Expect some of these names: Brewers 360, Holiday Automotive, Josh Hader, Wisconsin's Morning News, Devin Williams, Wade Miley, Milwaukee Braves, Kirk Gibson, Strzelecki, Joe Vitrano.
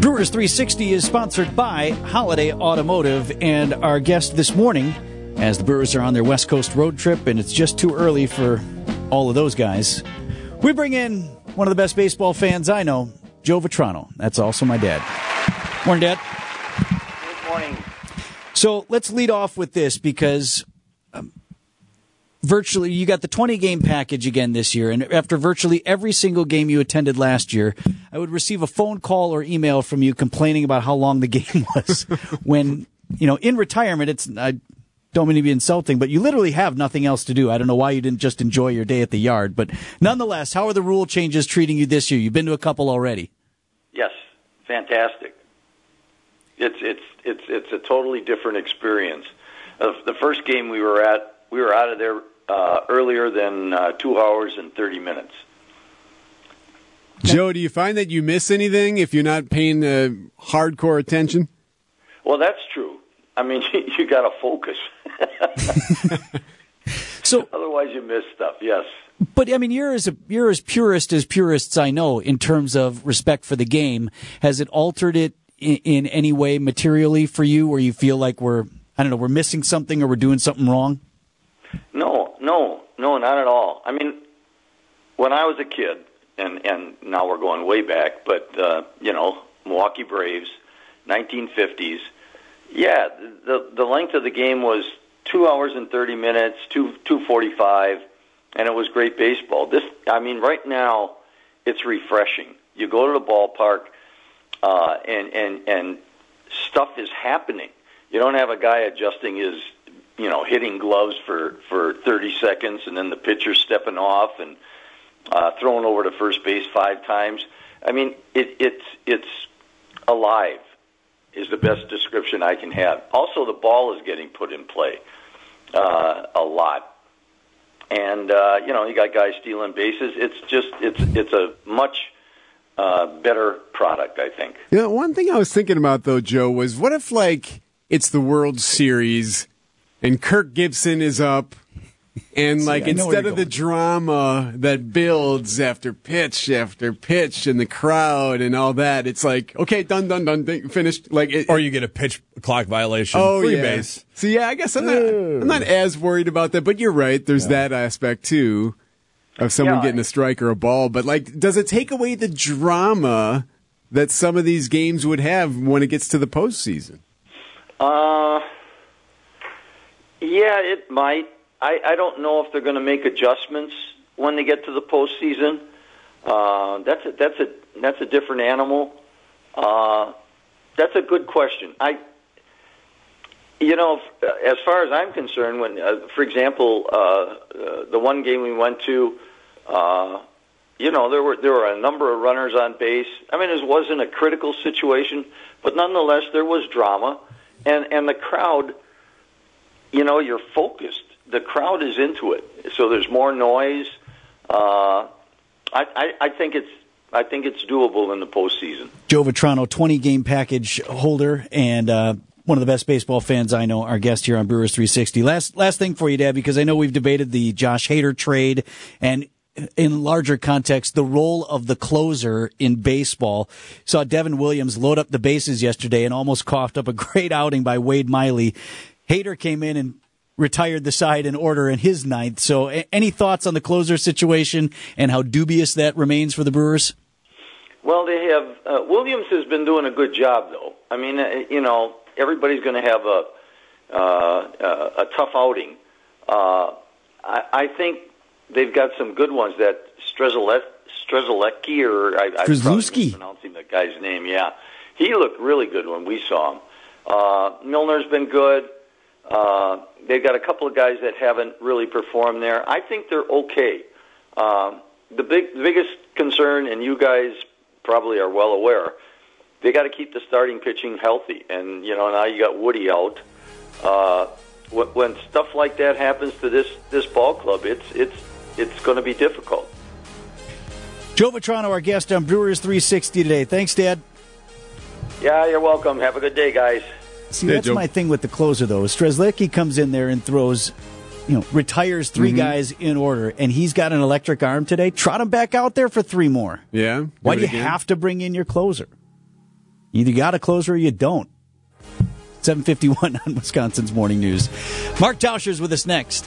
Brewers 360 is sponsored by Holiday Automotive, and our guest this morning, as the Brewers are on their West Coast road trip, and it's just too early for all of those guys, we bring in one of the best baseball fans I know, Joe Vitrano. That's also my dad. Morning, Dad. Good morning. So let's lead off with this, because virtually you got the 20-game package again this year, and after virtually every single game you attended last year, I would receive a phone call or email from you complaining about how long the game was. When, you know, in retirement, I don't mean to be insulting, but you literally have nothing else to do. I don't know why you didn't just enjoy your day at the yard, but nonetheless, how are the rule changes treating you this year? You've been to a couple already. Yes, fantastic. It's a totally different experience. The first game we were at, we were out of there earlier than 2 hours and 30 minutes. Joe, do you find that you miss anything if you're not paying hardcore attention? Well, that's true. I mean, you got to focus. So otherwise, you miss stuff. Yes. But I mean, you're as purist as purists I know in terms of respect for the game. Has it altered it in any way materially for you, where you feel like we're missing something or we're doing something wrong? No, not at all. I mean, when I was a kid, and now we're going way back, but, Milwaukee Braves, 1950s. Yeah, the length of the game was 2 hours and 30 minutes, 2:45, and it was great baseball. Right now, it's refreshing. You go to the ballpark, and stuff is happening. You don't have a guy adjusting his, hitting gloves for 30 seconds, and then the pitcher stepping off and thrown over to first base 5 times. I mean, it's alive is the best description I can have. Also, the ball is getting put in play a lot, and you got guys stealing bases. It's a much better product, I think. Yeah, one thing I was thinking about though, Joe, was what if it's the World Series and Kirk Gibson is up. And instead of the drama that builds after pitch and the crowd and all that, it's okay, done, finished. Or you get a pitch clock violation. Oh, free base. So yeah, I guess I'm not as worried about that. But you're right. There's that aspect too of someone getting a strike or a ball. But does it take away the drama that some of these games would have when it gets to the postseason? Yeah, it might. I don't know if they're going to make adjustments when they get to the postseason. That's a different animal. That's a good question. As far as I'm concerned, when, for example, the one game we went to, there were a number of runners on base. I mean, it wasn't a critical situation, but nonetheless, there was drama, and the crowd. You're focused. The crowd is into it, so there's more noise. I think it's doable in the postseason. Joe Vitrano, 20-game package holder, and one of the best baseball fans I know. Our guest here on Brewers 360. Last thing for you, Dad, because I know we've debated the Josh Hader trade, and in larger context, the role of the closer in baseball. Saw Devin Williams load up the bases yesterday and almost coughed up a great outing by Wade Miley. Hader came in and retired the side in order in his 9th. So any thoughts on the closer situation and how dubious that remains for the Brewers? Well, they have Williams has been doing a good job, though. I mean, everybody's going to have a tough outing. I think they've got some good ones. That Strzelecki, or I'm probably pronouncing the guy's name. Yeah, he looked really good when we saw him. Milner's been good. They've got a couple of guys that haven't really performed there. I think they're okay. The biggest concern, and you guys probably are well aware, they got to keep the starting pitching healthy. And now you got Woody out. When stuff like that happens to this ball club, it's going to be difficult. Joe Vitrano, our guest on Brewers 360 today. Thanks, Dad. Yeah, you're welcome. Have a good day, guys. See, that's my thing with the closer, though. Strzelecki comes in there and throws retires three guys in order, and he's got an electric arm today, trot him back out there for three more. Yeah. Why do you have to bring in your closer? You either got a closer or you don't. 7:51 on Wisconsin's Morning News. Mark Tauscher's with us next.